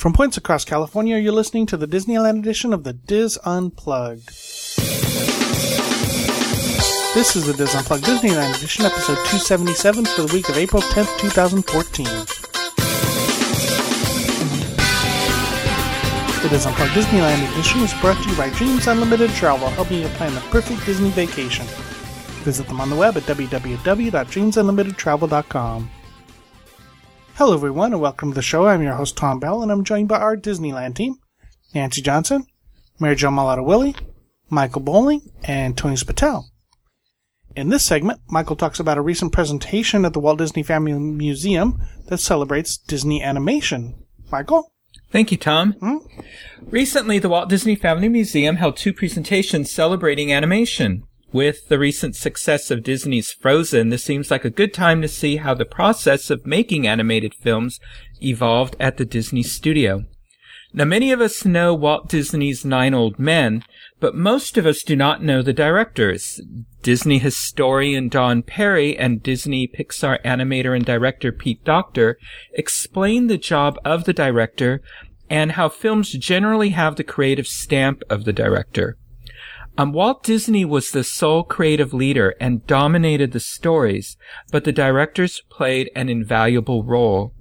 From points across California, you're listening to the Disneyland edition of the Dis Unplugged. This is the Dis Unplugged Disneyland edition, episode 277 for the week of April 10th, 2014. The Dis Unplugged Disneyland edition is brought to you by Dreams Unlimited Travel, helping you plan the perfect Disney vacation. Visit them on the web at www.dreamsunlimitedtravel.com. Hello everyone and welcome to the show. I'm your host Tom Bell and I'm joined by our Disneyland team, Nancy Johnson, Mary Jo Malata-Willie, Michael Bowling, and Tony Spatel. In this segment, Michael talks about a recent presentation at the Walt Disney Family Museum that celebrates Disney animation. Michael? Thank you, Tom. Recently, the Walt Disney Family Museum held two presentations celebrating animation. With the recent success of Disney's Frozen, this seems like a good time to see how the process of making animated films evolved at the Disney studio. Now, many of us know Walt Disney's 9 Old Men, but most of us do not know the directors. Disney historian Don Perry and Disney Pixar animator and director Pete Docter explain the job of the director and how films generally have the creative stamp of the director. Walt Disney was the sole creative leader and dominated the stories, but the directors played an invaluable role.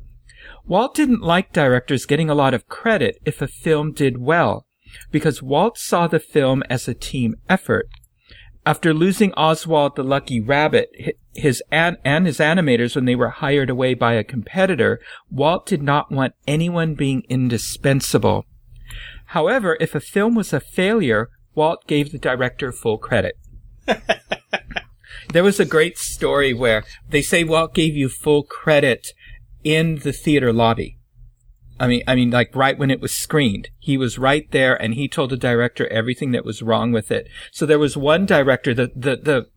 Walt didn't like directors getting a lot of credit if a film did well, because Walt saw the film as a team effort. After losing Oswald the Lucky Rabbit and his animators when they were hired away by a competitor, Walt did not want anyone being indispensable. However, if a film was a failure, Walt gave the director full credit. There was a great story where they say Walt gave you full credit in the theater lobby. I mean, like right when it was screened. He was right there and he told the director everything that was wrong with it. So there was one director, the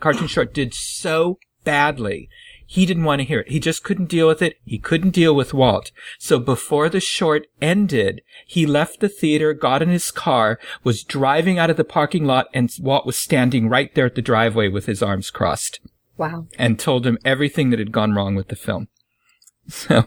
cartoon short did so badly. He didn't want to hear it. He just couldn't deal with it. He couldn't deal with Walt. So before the short ended, he left the theater, got in his car, was driving out of the parking lot, and Walt was standing right there at the driveway with his arms crossed. Wow. And told him everything that had gone wrong with the film. So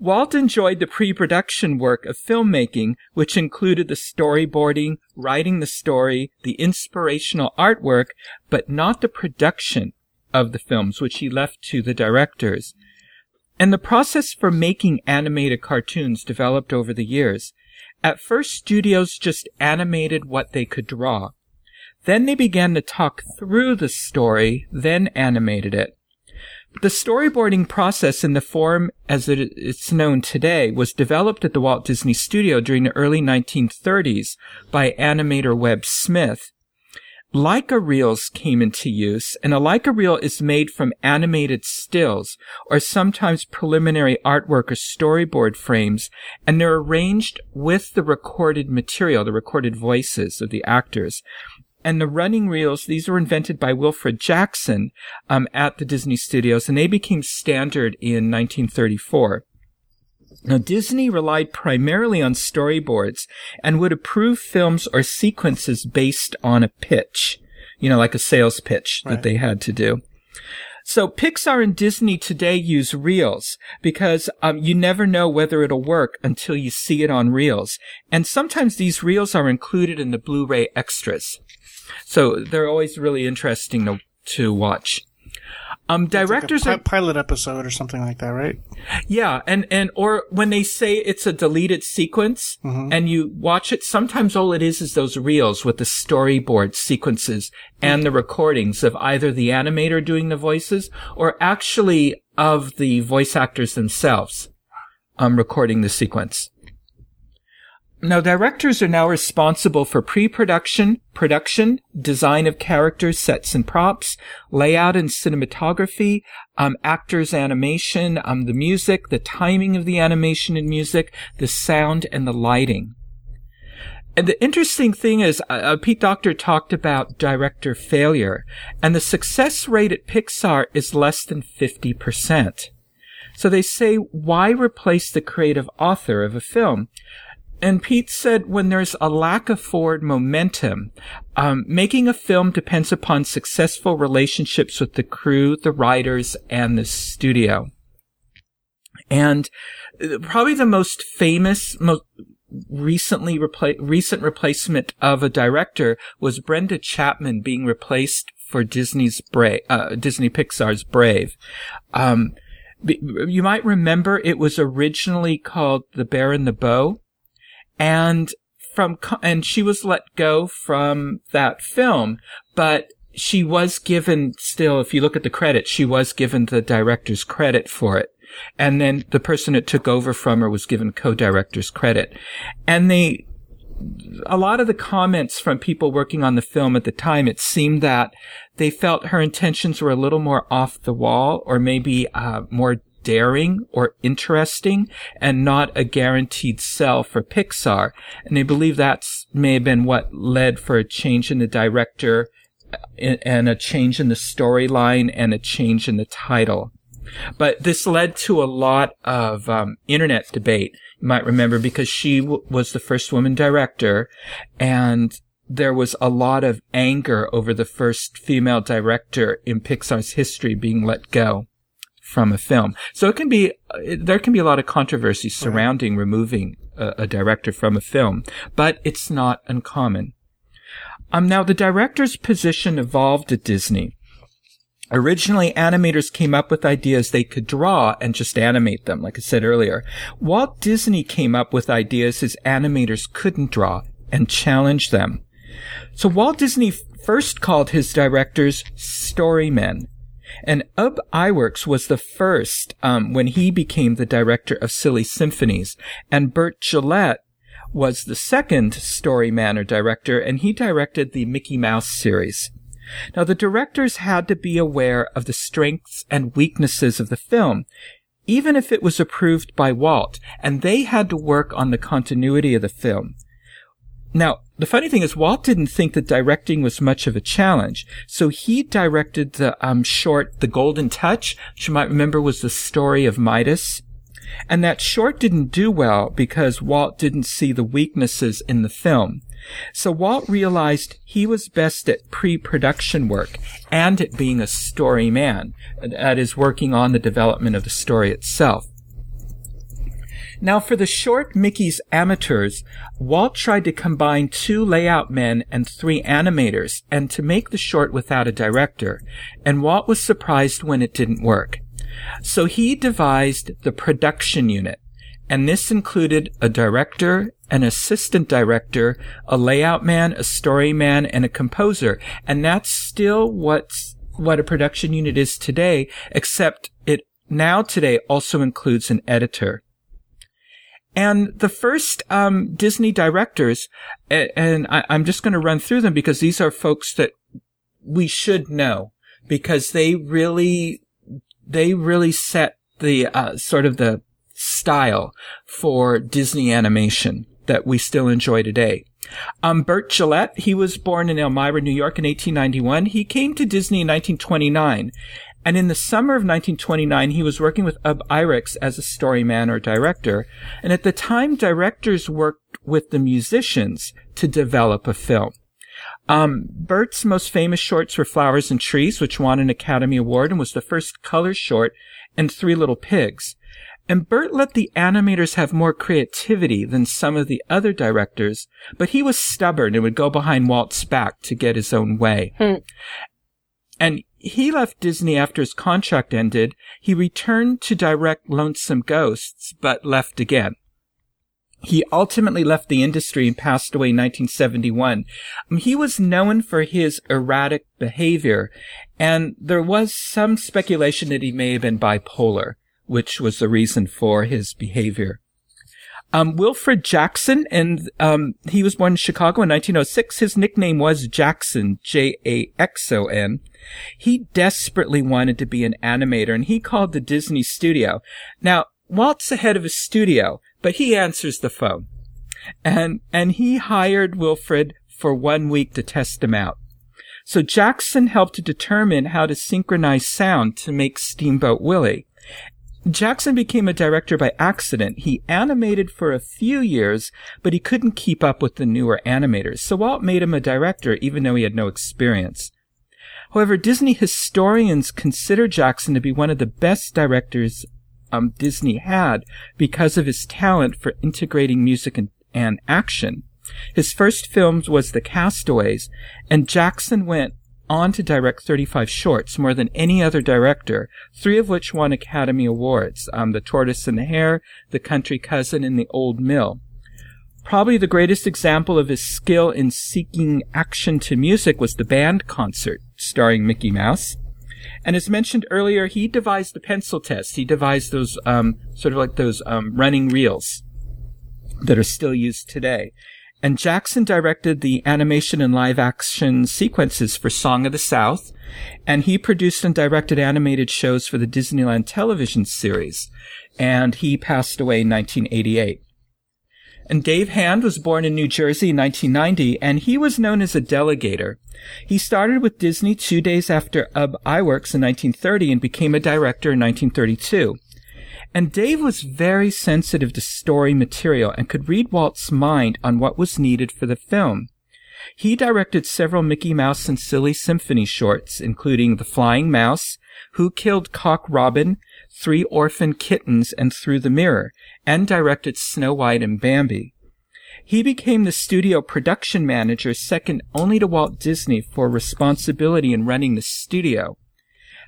Walt enjoyed the pre-production work of filmmaking, which included the storyboarding, writing the story, the inspirational artwork, but not the production of the films, which he left to the directors. And the process for making animated cartoons developed over the years. At first, studios just animated what they could draw. Then they began to talk through the story, then animated it. The storyboarding process in the form as it's known today was developed at the Walt Disney Studio during the early 1930s by animator Webb Smith. Leica reels came into use, and a Leica reel is made from animated stills, or sometimes preliminary artwork or storyboard frames, and they're arranged with the recorded material, the recorded voices of the actors. And the running reels, these were invented by Wilfred Jackson at the Disney Studios, and they became standard in 1934. Now, Disney relied primarily on storyboards and would approve films or sequences based on a pitch, like a sales pitch that they had to do. So Pixar and Disney today use reels because you never know whether it'll work until you see it on reels. And sometimes these reels are included in the Blu-ray extras. So they're always really interesting to watch. Directors like a pilot episode or something like that, right? Yeah, or when they say it's a deleted sequence and you watch it, sometimes all it is those reels with the storyboard sequences and the recordings of either the animator doing the voices or actually of the voice actors themselves recording the sequence. Now, directors are now responsible for pre-production, production, design of characters, sets and props, layout and cinematography, actors' animation, the music, the timing of the animation and music, the sound and the lighting. And the interesting thing is, Pete Docter talked about director failure, and the success rate at Pixar is less than 50%. So they say, why replace the creative author of a film? And Pete said when there's a lack of forward momentum, making a film depends upon successful relationships with the crew, the writers, and the studio. And probably the most famous, most recent replacement of a director was Brenda Chapman being replaced for Disney Pixar's Brave. You might remember it was originally called The Bear and the Bow, and she was let go from that film, but she was given still, if you look at the credits, she was given the director's credit for it. And then the person that took over from her was given co-director's credit. And a lot of the comments from people working on the film at the time, it seemed that they felt her intentions were a little more off the wall, or maybe more daring or interesting, and not a guaranteed sell for Pixar. And they believe that may have been what led for a change in the director and a change in the storyline and a change in the title. But this led to a lot of internet debate, you might remember, because she was the first woman director, and there was a lot of anger over the first female director in Pixar's history being let go from a film. So it can be there can be a lot of controversy surrounding removing a director from a film, but it's not uncommon. Now, the director's position evolved at Disney. Originally, animators came up with ideas they could draw and just animate them, like I said earlier. Walt Disney came up with ideas his animators couldn't draw and challenged them. So Walt Disney first called his directors storymen. And Ub Iwerks was the first when he became the director of Silly Symphonies. And Burt Gillette was the second storyman or director, and he directed the Mickey Mouse series. Now, the directors had to be aware of the strengths and weaknesses of the film, even if it was approved by Walt, and they had to work on the continuity of the film. Now, the funny thing is Walt didn't think that directing was much of a challenge, so he directed the short The Golden Touch, which you might remember was the story of Midas. And that short didn't do well because Walt didn't see the weaknesses in the film. So Walt realized he was best at pre-production work and at being a story man, that is, working on the development of the story itself. Now, for the short Mickey's Amateurs, Walt tried to combine 2 layout men and 3 animators and to make the short without a director, and Walt was surprised when it didn't work. So he devised the production unit, and this included a director, an assistant director, a layout man, a story man, and a composer. And that's still what a production unit is today, except it now today also includes an editor. And the first Disney directors, and I'm just going to run through them because these are folks that we should know, because they really set the sort of the style for Disney animation that we still enjoy today. Burt Gillette, he was born in Elmira, New York in 1891. He came to Disney in 1929. And in the summer of 1929, he was working with Ub Iwerks as a storyman or director. And at the time, directors worked with the musicians to develop a film. Burt's most famous shorts were Flowers and Trees, which won an Academy Award and was the first color short, and Three Little Pigs. And Burt let the animators have more creativity than some of the other directors, but he was stubborn and would go behind Walt's back to get his own way. And he left Disney after his contract ended. He returned to direct Lonesome Ghosts, but left again. He ultimately left the industry and passed away in 1971. He was known for his erratic behavior, and there was some speculation that he may have been bipolar, which was the reason for his behavior. Wilfred Jackson, and he was born in Chicago in 1906. His nickname was Jackson, Jaxon. He desperately wanted to be an animator, and he called the Disney studio. Now, Walt's ahead of his studio, but he answers the phone. And he hired Wilfred for 1 week to test him out. So Jackson helped to determine how to synchronize sound to make Steamboat Willie. Jackson became a director by accident. He animated for a few years, but he couldn't keep up with the newer animators. So Walt made him a director, even though he had no experience. However, Disney historians consider Jackson to be one of the best directors Disney had because of his talent for integrating music and action. His first film was The Castaways, and Jackson went on to direct 35 shorts, more than any other director, 3 of which won Academy Awards, The Tortoise and the Hare, The Country Cousin, and The Old Mill. Probably the greatest example of his skill in seeking action to music was The Band Concert, starring Mickey Mouse. And as mentioned earlier, he devised the pencil test. He devised those sort of like those running reels that are still used today. And Jackson directed the animation and live-action sequences for Song of the South, and he produced and directed animated shows for the Disneyland television series, and he passed away in 1988. And Dave Hand was born in New Jersey in 1990, and he was known as a delegator. He started with Disney 2 days after Ub Iwerks in 1930 and became a director in 1932. And Dave was very sensitive to story material and could read Walt's mind on what was needed for the film. He directed several Mickey Mouse and Silly Symphony shorts, including The Flying Mouse, Who Killed Cock Robin, 3 Orphan Kittens, and Through the Mirror, and directed Snow White and Bambi. He became the studio production manager, second only to Walt Disney, for responsibility in running the studio.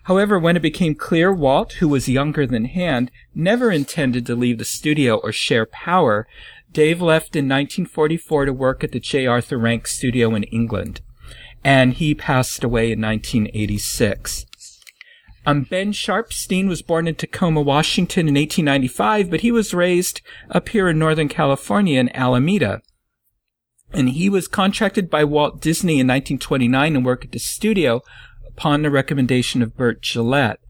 However, when it became clear Walt, who was younger than Hand, never intended to leave the studio or share power, Dave left in 1944 to work at the J. Arthur Rank Studio in England, and he passed away in 1986. Ben Sharpsteen was born in Tacoma, Washington in 1895, but he was raised up here in Northern California in Alameda. And he was contracted by Walt Disney in 1929 and worked at the studio upon the recommendation of Burt Gillette.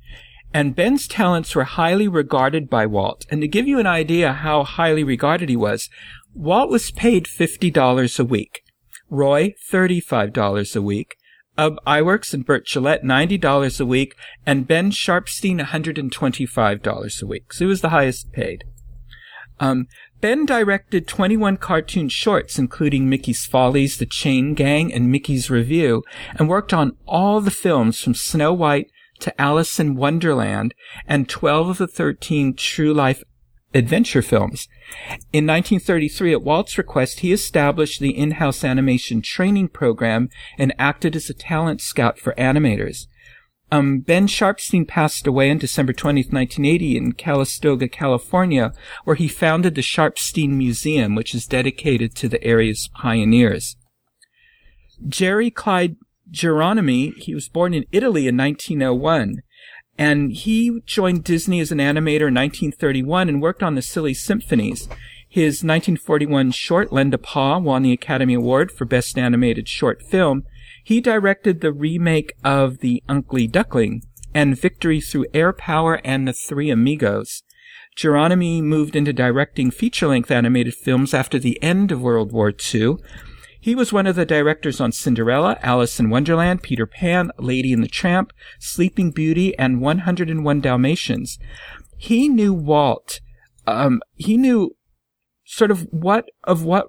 And Ben's talents were highly regarded by Walt. And to give you an idea how highly regarded he was, Walt was paid $50 a week, Roy $35 a week, Ub Iwerks and Burt Gillette $90 a week, and Ben Sharpsteen $125 a week. So he was the highest paid. Ben directed 21 cartoon shorts, including Mickey's Follies, The Chain Gang, and Mickey's Review, and worked on all the films from Snow White to Alice in Wonderland and 12 of the 13 true-life adventure films. In 1933, at Walt's request, he established the in-house animation training program and acted as a talent scout for animators. Ben Sharpsteen passed away on December 20th, 1980 in Calistoga, California, where he founded the Sharpsteen Museum, which is dedicated to the area's pioneers. Jerry Clyde Geronimi, he was born in Italy in 1901, and he joined Disney as an animator in 1931 and worked on the Silly Symphonies. His 1941 short, Lend a Paw, won the Academy Award for Best Animated Short Film. He directed the remake of The Uncle Duckling and Victory Through Air Power and The Three Amigos. Geronimi moved into directing feature-length animated films after the end of World War II. He was one of the directors on Cinderella, Alice in Wonderland, Peter Pan, Lady and the Tramp, Sleeping Beauty, and 101 Dalmatians. He knew Walt. He knew sort of what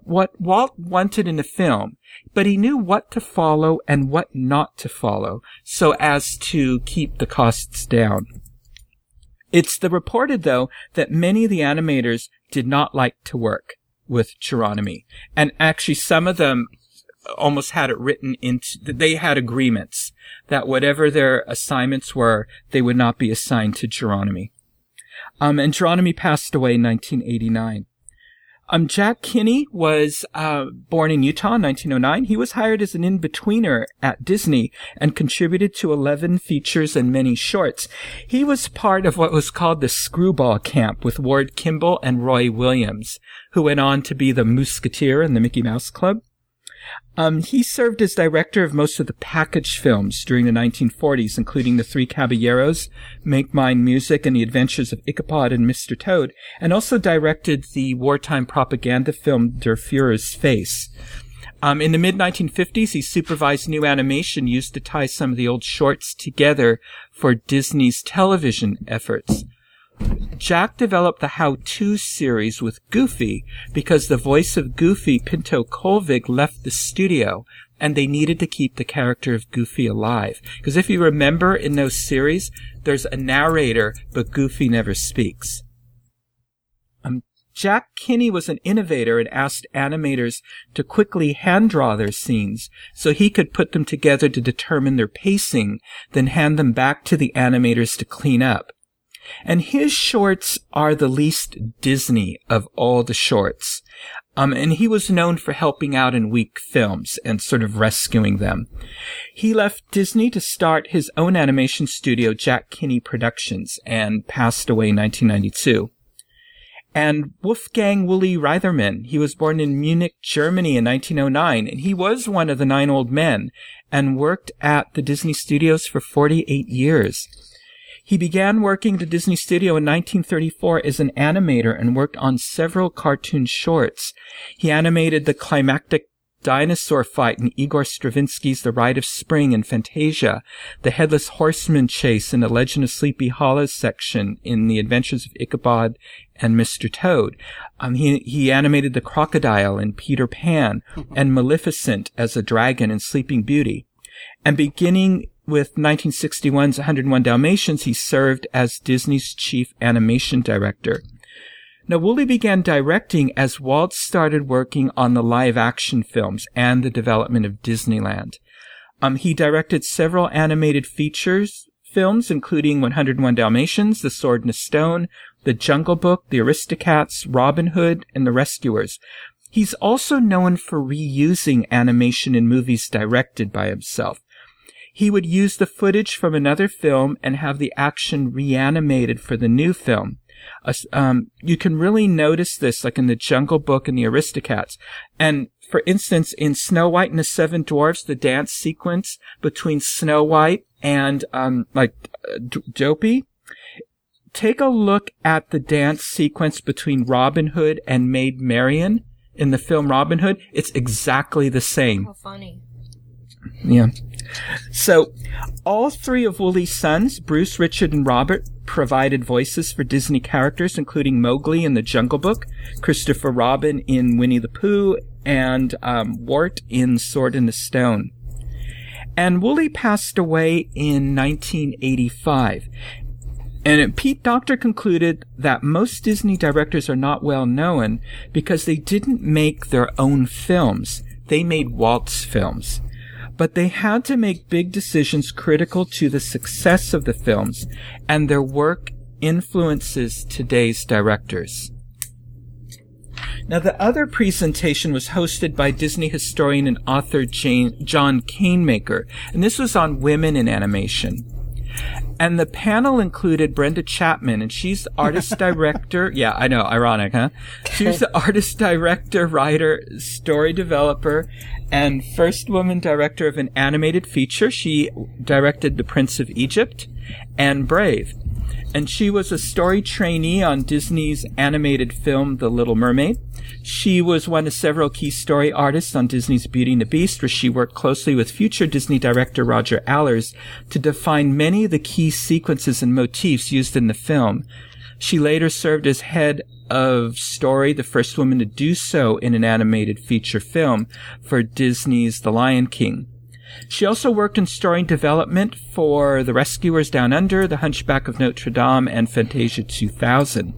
Walt wanted in a film, but he knew what to follow and what not to follow, so as to keep the costs down. It's reported, though, that many of the animators did not like to work with Geronimi, and actually some of them almost had it written into, they had agreements that whatever their assignments were, they would not be assigned to Geronimi. And Geronimi passed away in 1989. Jack Kinney was born in Utah in 1909. He was hired as an in-betweener at Disney and contributed to 11 features and many shorts. He was part of what was called the Screwball Camp with Ward Kimball and Roy Williams, who went on to be the Musketeer and the Mickey Mouse Club. He served as director of most of the package films during the 1940s, including The Three Caballeros, Make Mine Music, and The Adventures of Ichabod and Mr. Toad, and also directed the wartime propaganda film Der Fuhrer's Face. In the mid-1950s, he supervised new animation used to tie some of the old shorts together for Disney's television efforts. Jack developed the how-to series with Goofy because the voice of Goofy, Pinto Colvig, left the studio, and they needed to keep the character of Goofy alive. Because if you remember in those series, there's a narrator, but Goofy never speaks. Jack Kinney was an innovator and asked animators to quickly hand-draw their scenes so he could put them together to determine their pacing, then hand them back to the animators to clean up. And his shorts are the least Disney of all the shorts. And he was known for helping out in weak films and sort of rescuing them. He left Disney to start his own animation studio, Jack Kinney Productions, and passed away in 1992. And Wolfgang Woolley Reitherman, he was born in Munich, Germany in 1909, and he was one of the 9 Old Men and worked at the Disney Studios for 48 years. He began working at the Disney Studio in 1934 as an animator and worked on several cartoon shorts. He animated the climactic dinosaur fight in Igor Stravinsky's The Rite of Spring in Fantasia, the Headless Horseman chase in The Legend of Sleepy Hollow section in The Adventures of Ichabod and Mr. Toad. He animated the crocodile in Peter Pan and Maleficent as a dragon in Sleeping Beauty. And beginning with 1961's 101 Dalmatians, he served as Disney's chief animation director. Now, Woolley began directing as Walt started working on the live-action films and the development of Disneyland. He directed several animated features films, including 101 Dalmatians, The Sword in the Stone, The Jungle Book, The Aristocats, Robin Hood, and The Rescuers. He's also known for reusing animation in movies directed by himself. He would use the footage from another film and have the action reanimated for the new film. You can really notice this, like in The Jungle Book and The Aristocats. And, for instance, in Snow White and the Seven Dwarfs, the dance sequence between Snow White and, Dopey. Take a look at the dance sequence between Robin Hood and Maid Marian in the film Robin Hood. It's exactly the same. How funny. Yeah. So, all three of Woolley's sons, Bruce, Richard, and Robert, provided voices for Disney characters, including Mowgli in The Jungle Book, Christopher Robin in Winnie the Pooh, and Wart in Sword in the Stone. And Woolley passed away in 1985. And Pete Docter concluded that most Disney directors are not well known because they didn't make their own films. They made Walt's films. But they had to make big decisions critical to the success of the films, and their work influences today's directors. Now, the other presentation was hosted by Disney historian and author John Canemaker, and this was on women in animation. And the panel included Brenda Chapman, and she's the artist-director. Yeah, I know, ironic, huh? She's the artist-director, writer, story developer, and first woman director of an animated feature. She directed The Prince of Egypt and Brave. And she was a story trainee on Disney's animated film, The Little Mermaid. She was one of several key story artists on Disney's Beauty and the Beast, where she worked closely with future Disney director Roger Allers to define many of the key sequences and motifs used in the film. She later served as head of story, the first woman to do so in an animated feature film for Disney's The Lion King. She also worked in story development for The Rescuers Down Under, The Hunchback of Notre Dame, and Fantasia 2000.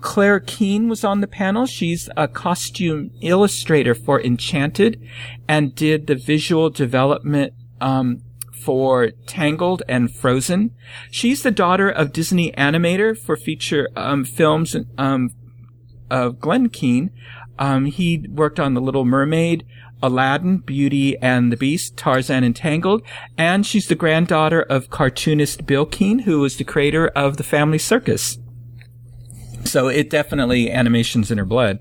Claire Keane was on the panel. She's a costume illustrator for Enchanted and did the visual development for Tangled and Frozen. She's the daughter of Disney animator for feature films of Glenn Keane. He worked on The Little Mermaid, Aladdin, Beauty and the Beast, Tarzan and Tangled, and she's the granddaughter of cartoonist Bill Keane, who was the creator of the Family Circus. So it definitely animation's in her blood.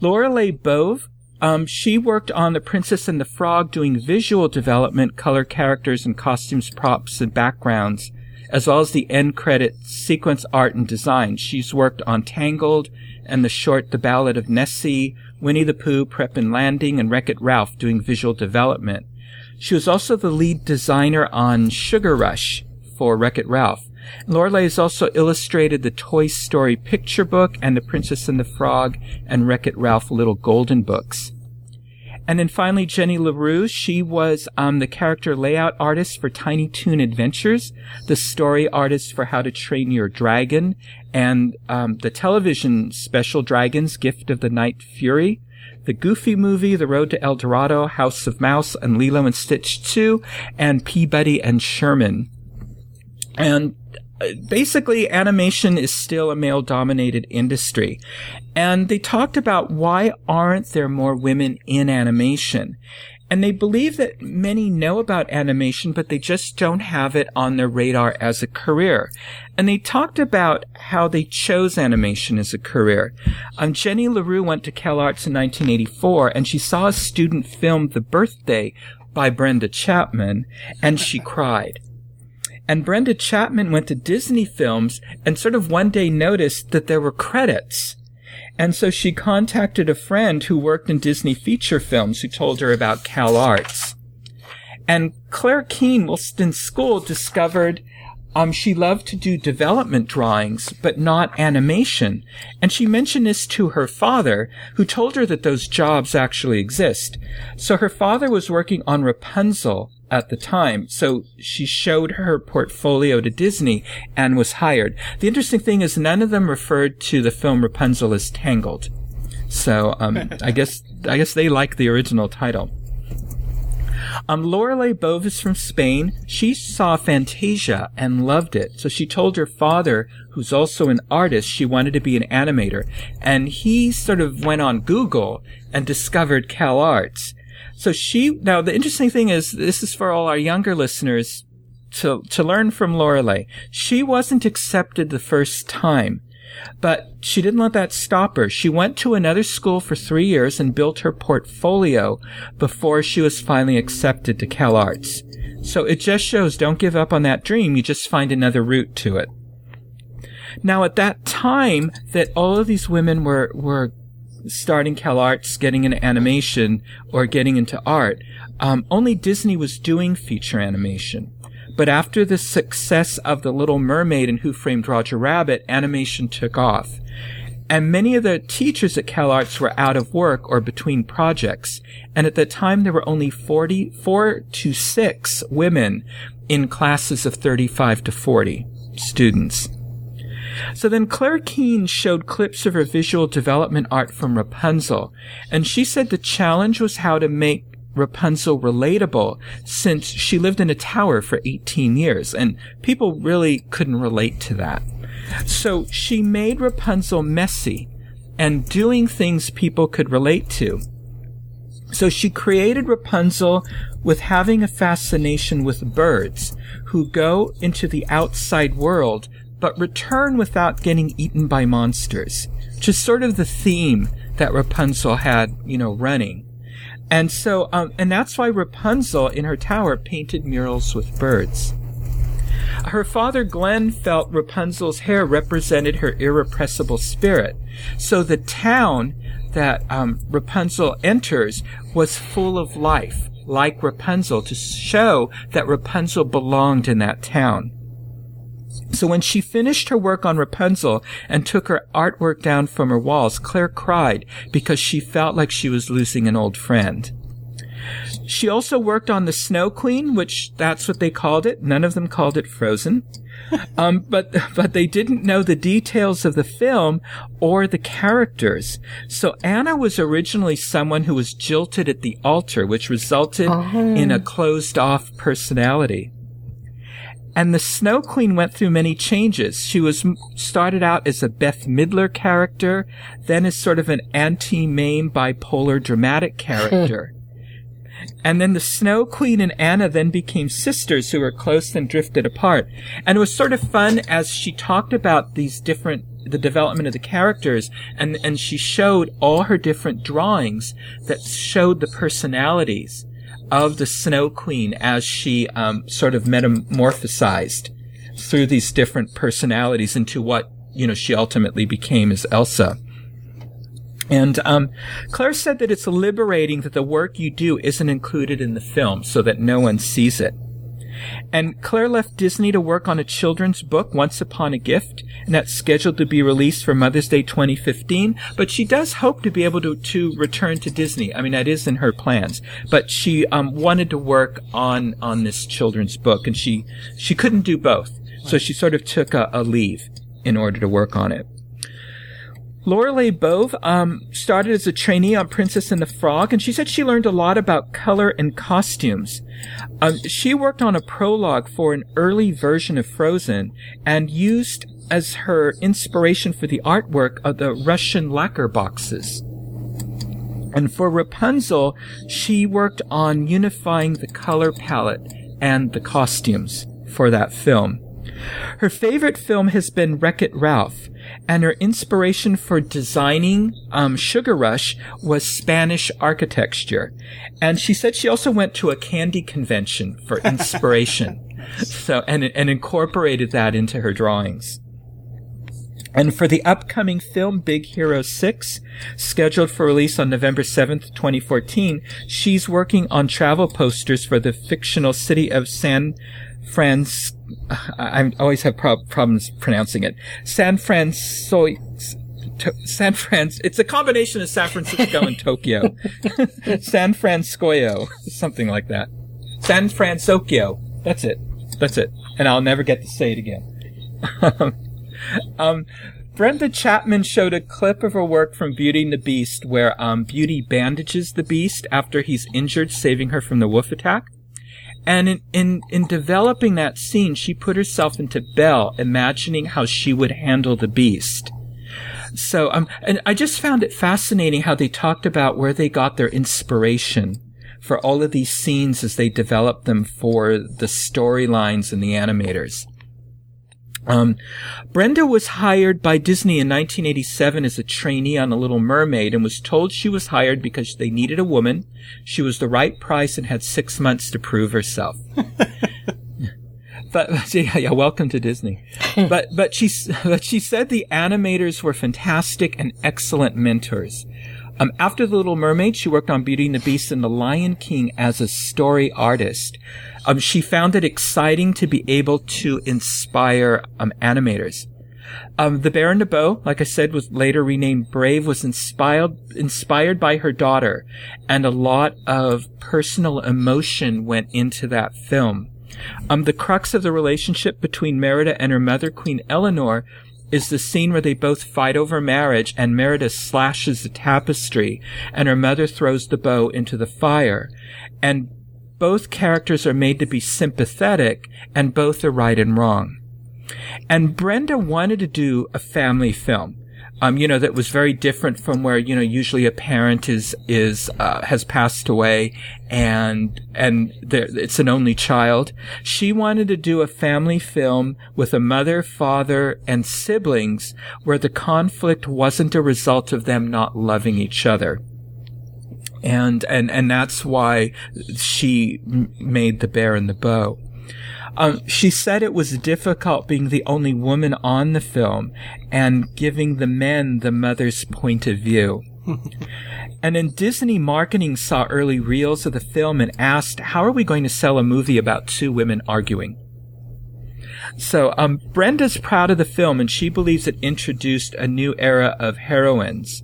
Lorelei Bove, she worked on The Princess and the Frog doing visual development, color characters and costumes, props and backgrounds, as well as the end credit sequence art and design. She's worked on Tangled and the short The Ballad of Nessie, Winnie the Pooh, Prep and Landing, and Wreck-It Ralph doing visual development. She was also the lead designer on Sugar Rush for Wreck-It Ralph. Lorelei has also illustrated the Toy Story picture book and The Princess and the Frog and Wreck-It Ralph Little Golden books. And then finally, Jenny LaRue. She was the character layout artist for Tiny Toon Adventures, the story artist for How to Train Your Dragon, and the television special Dragons, Gift of the Night Fury, the Goofy Movie, The Road to El Dorado, House of Mouse, and Lilo and Stitch 2, and Peabody and Sherman. And basically, animation is still a male-dominated industry. And they talked about why aren't there more women in animation? And they believe that many know about animation, but they just don't have it on their radar as a career. And they talked about how they chose animation as a career. Jenny LaRue went to CalArts in 1984, and she saw a student film The Birthday by Brenda Chapman, and she cried. And Brenda Chapman went to Disney Films and sort of one day noticed that there were credits. And so she contacted a friend who worked in Disney feature films who told her about CalArts. And Claire Keane, whilst in school, discovered she loved to do development drawings, but not animation. And she mentioned this to her father, who told her that those jobs actually exist. So her father was working on Rapunzel at the time, so she showed her portfolio to Disney and was hired. The interesting thing is none of them referred to the film Rapunzel as Tangled. So I guess they like the original title. Lorelei Bove is from Spain. She saw Fantasia and loved it. So she told her father, who's also an artist, she wanted to be an animator. And he sort of went on Google and discovered CalArts. So now the interesting thing is, this is for all our younger listeners to learn from Lorelei. She wasn't accepted the first time, but she didn't let that stop her. She went to another school for 3 years and built her portfolio before she was finally accepted to CalArts. So it just shows, don't give up on that dream. You just find another route to it. Now, at that time that all of these women were starting CalArts, getting into animation, or getting into art, only Disney was doing feature animation. But after the success of The Little Mermaid and Who Framed Roger Rabbit, animation took off. And many of the teachers at CalArts were out of work or between projects. And at the time, there were only 4 to 6 women in classes of 35 to 40 students. So then Claire Keane showed clips of her visual development art from Rapunzel, and she said the challenge was how to make Rapunzel relatable, since she lived in a tower for 18 years, and people really couldn't relate to that. So she made Rapunzel messy and doing things people could relate to. So she created Rapunzel with having a fascination with birds who go into the outside world but return without getting eaten by monsters. Just sort of the theme that Rapunzel had, running. And so, and that's why Rapunzel in her tower painted murals with birds. Her father, Glenn, felt Rapunzel's hair represented her irrepressible spirit. So the town that Rapunzel enters was full of life, like Rapunzel, to show that Rapunzel belonged in that town. So when she finished her work on Rapunzel and took her artwork down from her walls, Claire cried because she felt like she was losing an old friend. She also worked on the Snow Queen, which that's what they called it. None of them called it Frozen. But they didn't know the details of the film or the characters. So Anna was originally someone who was jilted at the altar, which resulted in a closed-off personality. And the Snow Queen went through many changes. She was started out as a Beth Midler character, then as sort of an anti-MAME bipolar dramatic character. And then the Snow Queen and Anna then became sisters who were close and drifted apart. And it was sort of fun as she talked about these the development of the characters, and she showed all her different drawings that showed the personalities of the Snow Queen as she sort of metamorphosized through these different personalities into what, she ultimately became as Elsa. And Claire said that it's liberating that the work you do isn't included in the film so that no one sees it. And Claire left Disney to work on a children's book, Once Upon a Gift, and that's scheduled to be released for Mother's Day 2015. But she does hope to be able to return to Disney. I mean, that is in her plans. But she wanted to work on this children's book, and she couldn't do both. So she sort of took a leave in order to work on it. Lorelei Bove started as a trainee on Princess and the Frog, and she said she learned a lot about color and costumes. She worked on a prologue for an early version of Frozen and used as her inspiration for the artwork of the Russian lacquer boxes. And for Rapunzel, she worked on unifying the color palette and the costumes for that film. Her favorite film has been Wreck-It Ralph, and her inspiration for designing Sugar Rush was Spanish architecture. And she said she also went to a candy convention for inspiration, and incorporated that into her drawings. And for the upcoming film Big Hero 6, scheduled for release on November 7th, 2014, she's working on travel posters for the fictional city of It's a combination of San Francisco and Tokyo. San Fransokyo. That's it. And I'll never get to say it again. Brenda Chapman showed a clip of her work from Beauty and the Beast where Beauty bandages the Beast after he's injured, saving her from the wolf attack. And in developing that scene, she put herself into Belle, imagining how she would handle the Beast. So, and I just found it fascinating how they talked about where they got their inspiration for all of these scenes as they developed them for the storylines and the animators. Brenda was hired by Disney in 1987 as a trainee on The Little Mermaid and was told she was hired because they needed a woman. She was the right price and had 6 months to prove herself. But yeah, welcome to Disney. But she said the animators were fantastic and excellent mentors. After The Little Mermaid, she worked on Beauty and the Beast and The Lion King as a story artist. She found it exciting to be able to inspire animators. The Bear and the Bow, like I said, was later renamed Brave, was inspired by her daughter, and a lot of personal emotion went into that film. The crux of the relationship between Merida and her mother, Queen Eleanor, is the scene where they both fight over marriage and Merida slashes the tapestry and her mother throws the bow into the fire. And both characters are made to be sympathetic and both are right and wrong. And Brenda wanted to do a family film, that was very different from where, usually a parent has passed away and it's an only child. She wanted to do a family film with a mother, father, and siblings where the conflict wasn't a result of them not loving each other. And that's why she made The Bear and the Bow. She said it was difficult being the only woman on the film and giving the men the mother's point of view. And then Disney marketing saw early reels of the film and asked, how are we going to sell a movie about two women arguing? So Brenda's proud of the film, and she believes it introduced a new era of heroines.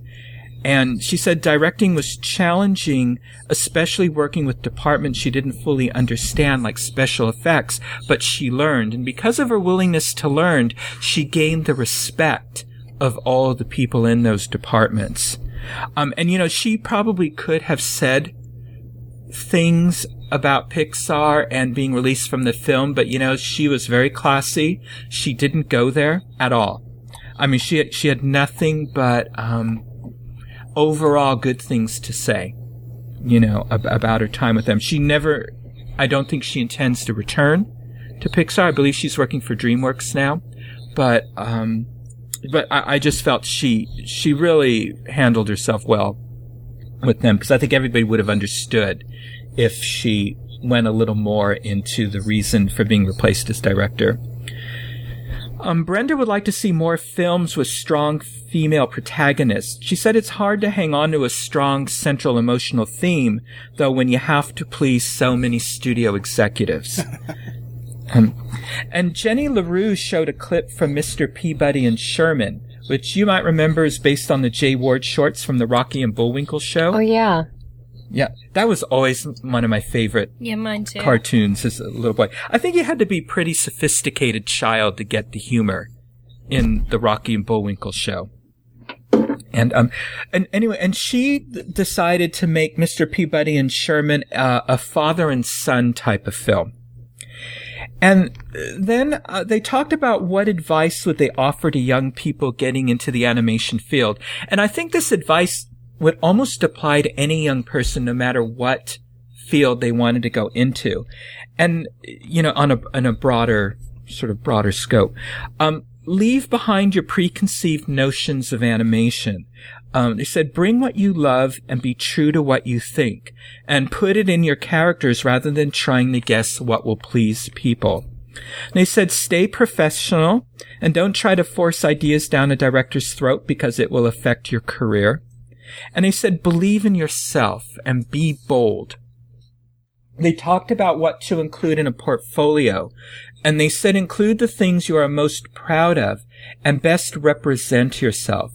And she said directing was challenging, especially working with departments she didn't fully understand, like special effects, but she learned. And because of her willingness to learn, she gained the respect of all the people in those departments. She probably could have said things about Pixar and being released from the film, but, she was very classy. She didn't go there at all. I mean, she had nothing but overall good things to say, about her time with them. I don't think she intends to return to Pixar. I believe she's working for DreamWorks now, but I just felt she really handled herself well with them, because I think everybody would have understood if she went a little more into the reason for being replaced as director. Brenda would like to see more films with strong female protagonists. She said it's hard to hang on to a strong central emotional theme, though, when you have to please so many studio executives. And Jenny LaRue showed a clip from Mr. Peabody and Sherman, which you might remember is based on the Jay Ward shorts from the Rocky and Bullwinkle show. Oh, yeah. Yeah, that was always one of my favorite cartoons as a little boy. I think you had to be a pretty sophisticated child to get the humor in the Rocky and Bullwinkle show. And anyway, and she decided to make Mr. Peabody and Sherman a father and son type of film. And then they talked about what advice would they offer to young people getting into the animation field. And I think this advice would almost apply to any young person, no matter what field they wanted to go into. And, you know, on a broader, sort of broader scope. Leave behind your preconceived notions of animation. They said, bring what you love and be true to what you think, and put it in your characters rather than trying to guess what will please people. And they said, stay professional and don't try to force ideas down a director's throat because it will affect your career. And they said, believe in yourself and be bold. They talked about what to include in a portfolio, and they said, include the things you are most proud of and best represent yourself.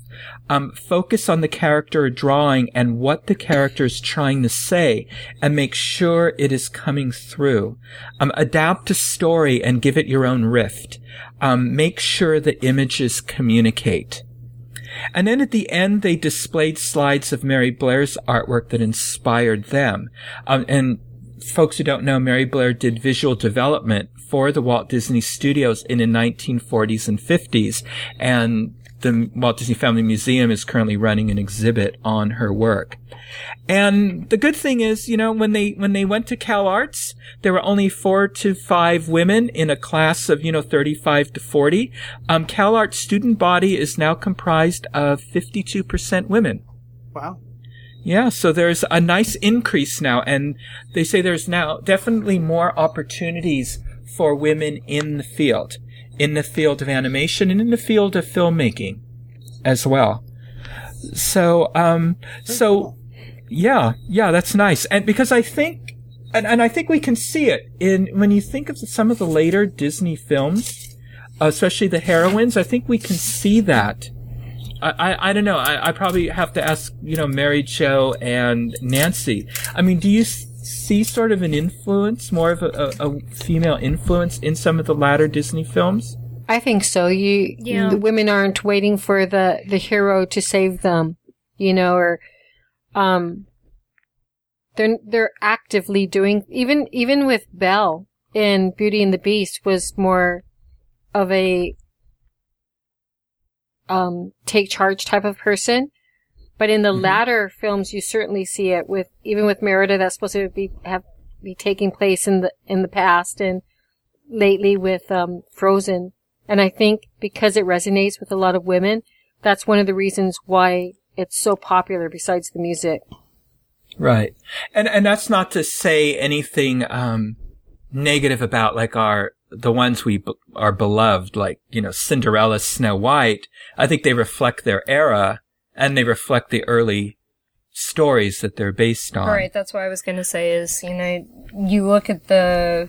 Focus on the character drawing and what the character is trying to say, and make sure it is coming through. Adapt a story and give it your own rift. Make sure the images communicate. And then at the end, they displayed slides of Mary Blair's artwork that inspired them. And folks who don't know, Mary Blair did visual development for the Walt Disney Studios in the 1940s and 50s. And the Walt Disney Family Museum is currently running an exhibit on her work. And the good thing is, you know, when they went to Cal Arts, there were only 4 to 5 women in a class of, you know, 35 to 40. Cal Arts student body is now comprised of 52% women. Wow. Yeah, so there's a nice increase now, and they say there's now definitely more opportunities for women in the field of animation, and in the field of filmmaking as well. So, yeah, that's nice. And because I think, and I think we can see it in, when you think of some of the later Disney films, especially the heroines, I think we can see that. I don't know. I probably have to ask, you know, Mary Jo and Nancy. I mean, do you see sort of an influence, more of a female influence in some of the latter Disney films? I think so. The women aren't waiting for the hero to save them, you know, or they're actively doing. Even with Belle in Beauty and the Beast was more of a take charge type of person, but in the latter films you certainly see it with, even with Merida, that's supposed to be taking place in the past, and lately with Frozen. And I think because it resonates with a lot of women, that's one of the reasons why it's so popular, besides the music. Right. And that's not to say anything negative about like the ones we are beloved, like, you know, Cinderella, Snow White. I think they reflect their era, and they reflect the early stories that they're based on. Right, that's what I was going to say is, you know, you look at the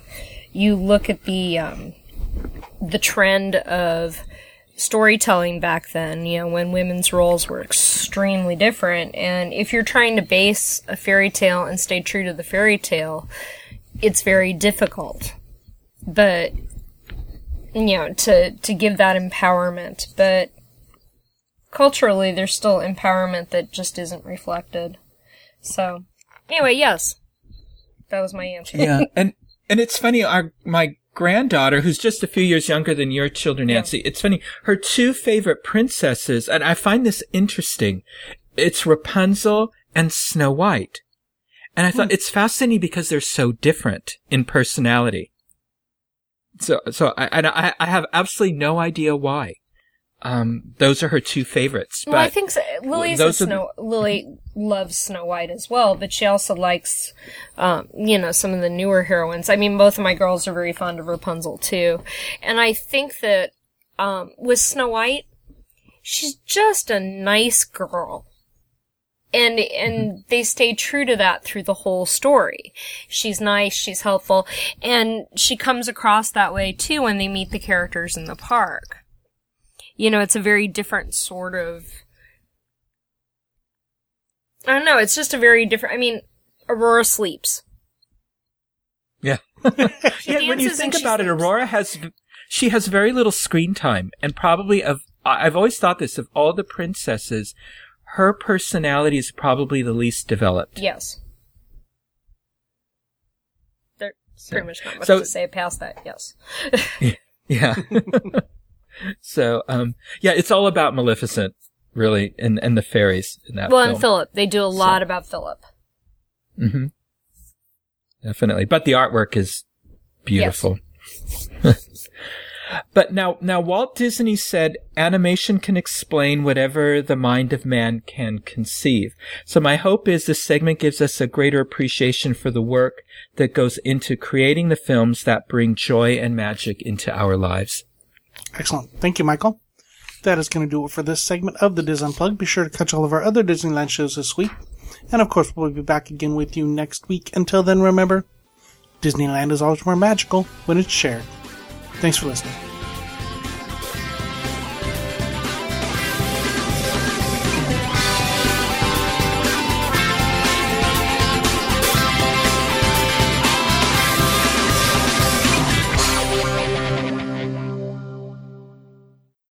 trend of storytelling back then, you know, when women's roles were extremely different, and if you're trying to base a fairy tale and stay true to the fairy tale, it's very difficult. But, you know, to give that empowerment. But culturally, there's still empowerment that just isn't reflected. So, anyway, yes. That was my answer. Yeah, and it's funny, my granddaughter, who's just a few years younger than your children, Nancy, It's funny, her two favorite princesses, and I find this interesting, it's Rapunzel and Snow White. And I thought it's fascinating because they're so different in personality. So I have absolutely no idea why. Those are her two favorites. But well, I think so. Lily loves Snow White as well, but she also likes, you know, some of the newer heroines. I mean, both of my girls are very fond of Rapunzel too, and I think that with Snow White, she's just a nice girl. And they stay true to that through the whole story. She's nice, she's helpful, and she comes across that way too when they meet the characters in the park. You know, it's a very different sort of, I don't know, it's just a very different, I mean, Aurora sleeps. Yeah. Yeah, when you think about it, Aurora has very little screen time, and probably I've always thought this, of all the princesses, her personality is probably the least developed. Yes. There's pretty much not much to say past that, yes. Yeah. So, yeah, it's all about Maleficent, really, and the fairies in that film. And Philip. They do a lot about Philip. Mm-hmm. Definitely. But the artwork is beautiful. Yes. But now Walt Disney said animation can explain whatever the mind of man can conceive. So my hope is this segment gives us a greater appreciation for the work that goes into creating the films that bring joy and magic into our lives. Excellent. Thank you, Michael. That is going to do it for this segment of the Dis Unplugged. Be sure to catch all of our other Disneyland shows this week. And of course, we'll be back again with you next week. Until then, remember, Disneyland is always more magical when it's shared. Thanks for listening.